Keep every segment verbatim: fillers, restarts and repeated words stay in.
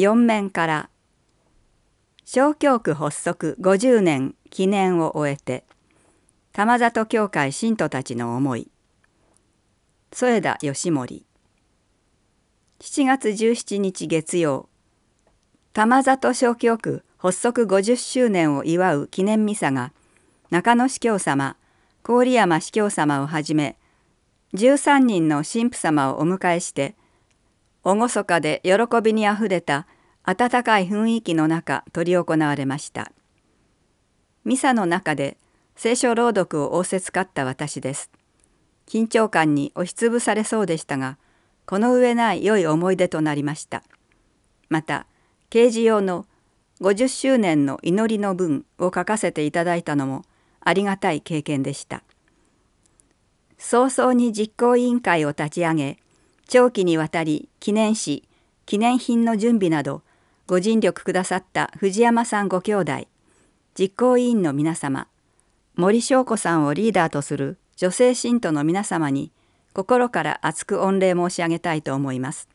四面から小教区発足ごじゅうねん記念を終えて、玉里教会信徒たちの思い。添田義盛。しちがつじゅうしちにち月曜、玉里小教区発足ごじゅっしゅうねんを祝う記念ミサが、中野司教様、郡山司教様をはじめ、じゅうさんにんの神父様をお迎えして、厳かで喜びにあふれた温かい雰囲気の中、執り行われました。ミサの中で、聖書朗読を仰せつかった私です。緊張感に押しつぶされそうでしたが、この上ない良い思い出となりました。また、掲示用のごじゅっしゅうねんの祈りの文を書かせていただいたのもありがたい経験でした。早々に実行委員会を立ち上げ、長期にわたり記念誌、記念品の準備など、ご尽力くださった藤山さんご兄弟、実行委員の皆様、森祥子さんをリーダーとする女性信徒の皆様に、心から厚く御礼申し上げたいと思います。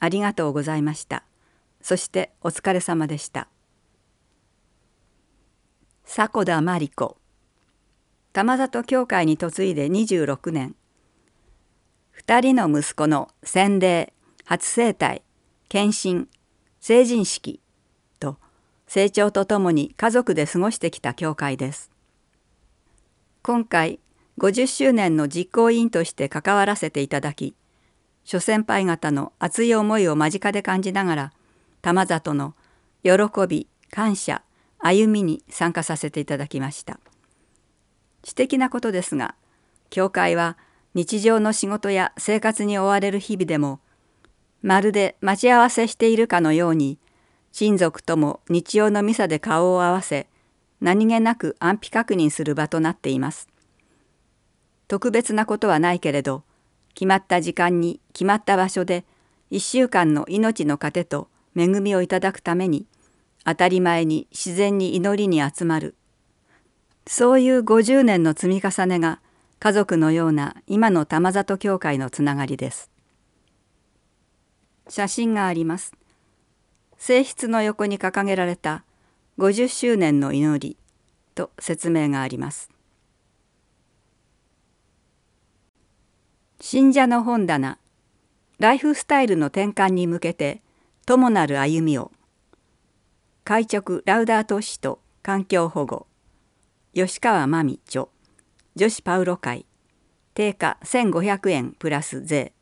ありがとうございました。そしてお疲れ様でした。迫田真理子。玉里教会に嫁いでにじゅうろくねん。二人の息子の洗礼、初聖体、献身、成人式と成長とともに家族で過ごしてきた教会です。今回、ごじゅっしゅうねんの実行委員として関わらせていただき、諸先輩方の熱い思いを間近で感じながら、玉里の喜び、感謝、歩みに参加させていただきました。私的なことですが、教会は日常の仕事や生活に追われる日々でも、まるで待ち合わせしているかのように、親族とも日曜のミサで顔を合わせ、何気なく安否確認する場となっています。特別なことはないけれど、決まった時間に決まった場所でいっしゅうかんの命の糧と恵みをいただくために、当たり前に自然に祈りに集まる。そういうごじゅうねんの積み重ねが、家族のような今の玉里教会のつながりです。写真があります。聖室の横に掲げられたごじゅっしゅうねんの祈りと説明があります。信者の本棚、ライフスタイルの転換に向けて、友なる歩みを。開直ラウダート使徒環境保護。吉川真美著、女子パウロ会。定価せんごひゃくえんプラス税。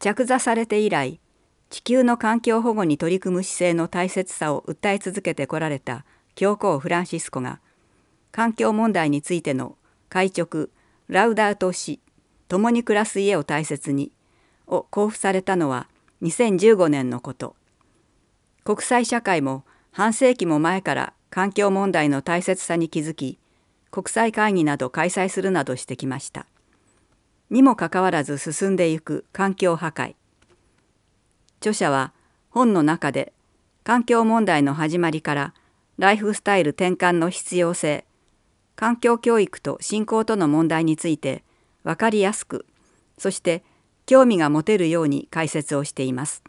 着座されて以来、地球の環境保護に取り組む姿勢の大切さを訴え続けてこられた教皇フランシスコが、環境問題についての開直ラウダート使共に暮らす家を大切にを公布されたのはにせんじゅうごねんのこと。国際社会も半世紀も前から環境問題の大切さに気づき、国際会議など開催するなどしてきました。にもかかわらず進んでいく環境破壊。著者は本の中で環境問題の始まりからライフスタイル転換の必要性、環境教育と信仰との問題について、わかりやすく、そして興味が持てるように解説をしています。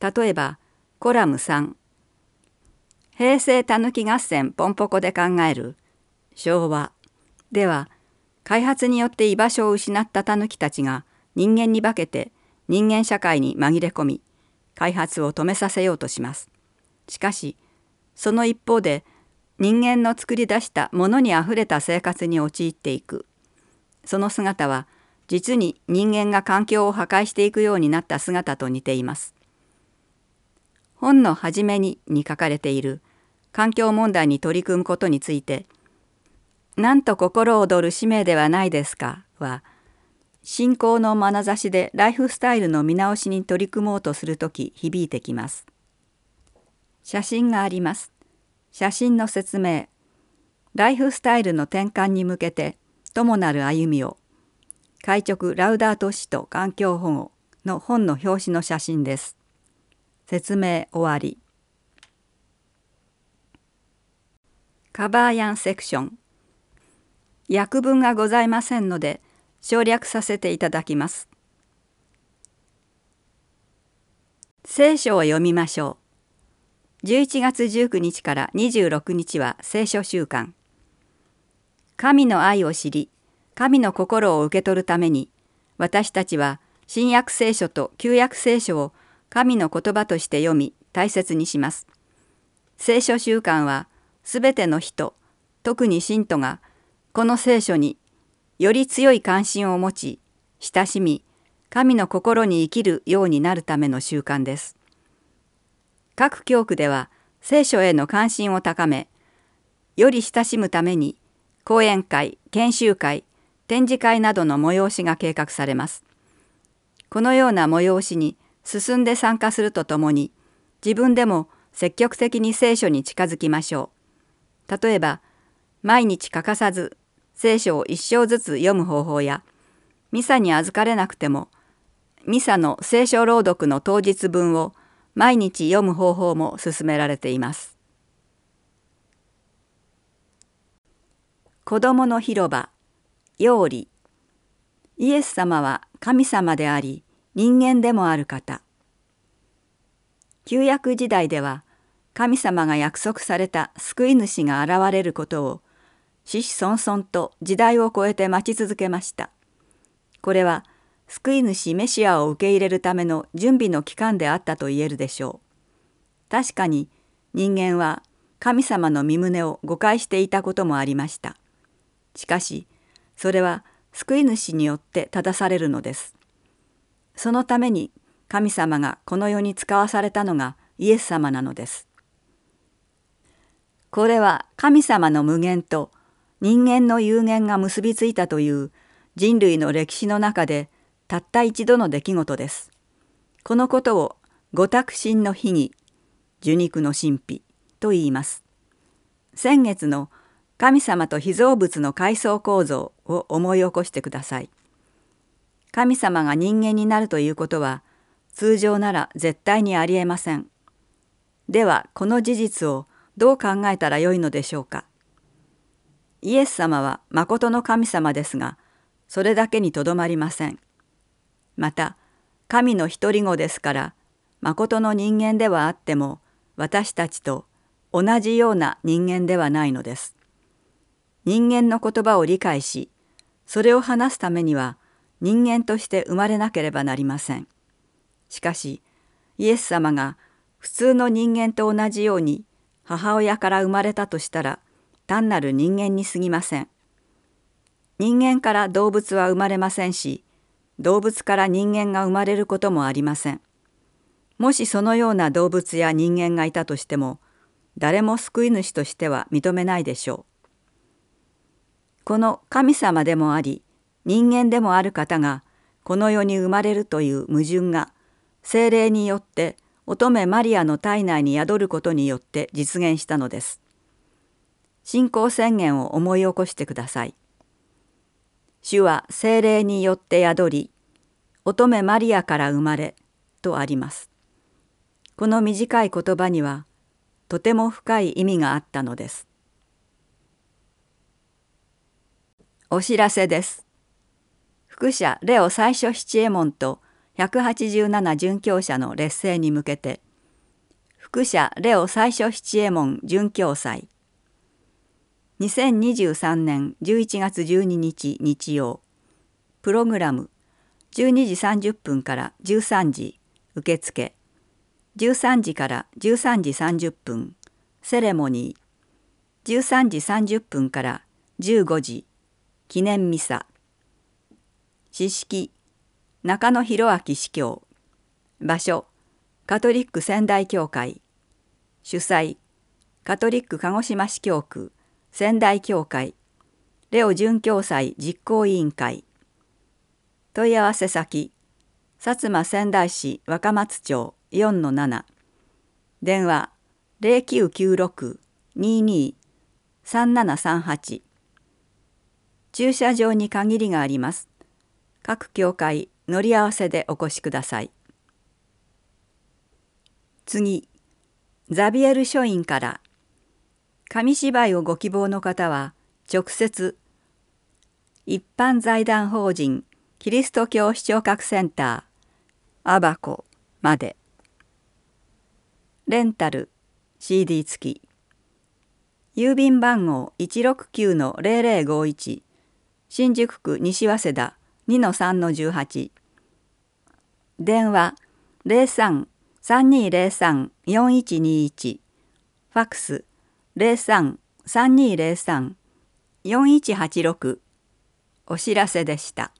例えば、コラムさん、平成たぬき合戦ポンポコで考える昭和では、開発によって居場所を失ったたぬきたちが人間に化けて人間社会に紛れ込み、開発を止めさせようとします。しかし、その一方で人間の作り出したものにあふれた生活に陥っていく。その姿は、実に人間が環境を破壊していくようになった姿と似ています。本の初めにに書かれている環境問題に取り組むことについて、なんと心躍る使命ではないですかは、信仰の眼差しでライフスタイルの見直しに取り組もうとするとき響いてきます。写真があります。写真の説明。ライフスタイルの転換に向けて、友なる歩みを、開直ラウダート使徒環境保護の本の表紙の写真です。説明終わり。カバーヤンセクション。訳文がございませんので、省略させていただきます。聖書を読みましょう。じゅういちがつじゅうくにちからにじゅうろくにちは聖書週間。神の愛を知り、神の心を受け取るために、私たちは新約聖書と旧約聖書を神の言葉として読み、大切にします。聖書週間は、すべての人、特に信徒が、この聖書により強い関心を持ち、親しみ、神の心に生きるようになるための習慣です。各教区では、聖書への関心を高め、より親しむために、講演会、研修会、展示会などの催しが計画されます。このような催しに進んで参加するとともに、自分でも積極的に聖書に近づきましょう。例えば、毎日欠かさず聖書を一章ずつ読む方法や、ミサに預かれなくても、ミサの聖書朗読の当日分を毎日読む方法も勧められています。子供の広場、用理。イエス様は神様であり、人間でもある方。旧約時代では、神様が約束された救い主が現れることを、子々孫々と時代を超えて待ち続けました。これは、救い主メシアを受け入れるための準備の期間であったと言えるでしょう。確かに、人間は神様の御胸を誤解していたこともありました。しかし、それは救い主によって正されるのです。そのために神様がこの世に使わされたのがイエス様なのです。これは神様の無限と人間の有限が結びついたという人類の歴史の中でたった一度の出来事です。このことを五託神の秘儀、受肉の神秘と言います。先月の神様と被造物の階層構造を思い起こしてください。神様が人間になるということは、通常なら絶対にありえません。では、この事実をどう考えたらよいのでしょうか。イエス様は真の神様ですが、それだけにとどまりません。また、神の独り子ですから、真の人間ではあっても、私たちと同じような人間ではないのです。人間の言葉を理解し、それを話すためには人間として生まれなければなりません。しかし、イエス様が普通の人間と同じように母親から生まれたとしたら、単なる人間に過ぎません。人間から動物は生まれませんし、動物から人間が生まれることもありません。もしそのような動物や人間がいたとしても、誰も救い主としては認めないでしょう。この神様でもあり、人間でもある方が、この世に生まれるという矛盾が、聖霊によって乙女マリアの体内に宿ることによって実現したのです。信仰宣言を思い起こしてください。主は聖霊によって宿り、乙女マリアから生まれ、とあります。この短い言葉には、とても深い意味があったのです。お知らせです。福者レオ最初七右衛門とひゃくはちじゅうなな殉教者の列聖に向けて、福者レオ最初七右衛門殉教祭、にせんにじゅうさんねんじゅういちがつじゅうににち日曜、プログラムじゅうにじさんじゅっぷんからじゅうさんじ、受付じゅうさんじからじゅうさんじさんじゅっぷん、セレモニーじゅうさんじさんじゅっぷんからじゅうごじ、記念ミサ。詩式中野博明司教。場所カトリック仙台教会。主催カトリック鹿児島市教区仙台教会レオ殉教祭実行委員会。問い合わせ先薩摩仙台市若松町 よんのなな。 電話 ゼロきゅうきゅうろく にいに さんななさんはち。駐車場に限りがあります。各教会乗り合わせでお越しください。次、ザビエル書院から。紙芝居をご希望の方は、直接、一般財団法人キリスト教視聴覚センター、アバコまで。レンタル シーディー 付き。郵便番号 いちろくきゅうのゼロゼロごいち 新宿区西早稲田 にのさんのじゅうはち 電話 ゼロさん さんにゼロさん よんいちにいち ファックス ゼロさん さんにゼロさん よんいちはちろく お知らせでした。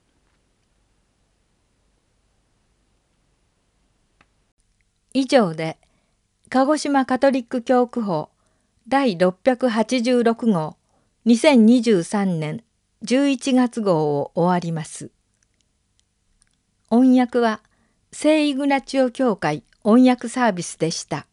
以上で鹿児島カトリック教区法だいろっぴゃくはちじゅうろく号にせんにじゅうさんねんじゅういちがつ号を終わります。音訳は聖イグナチオ教会音訳サービスでした。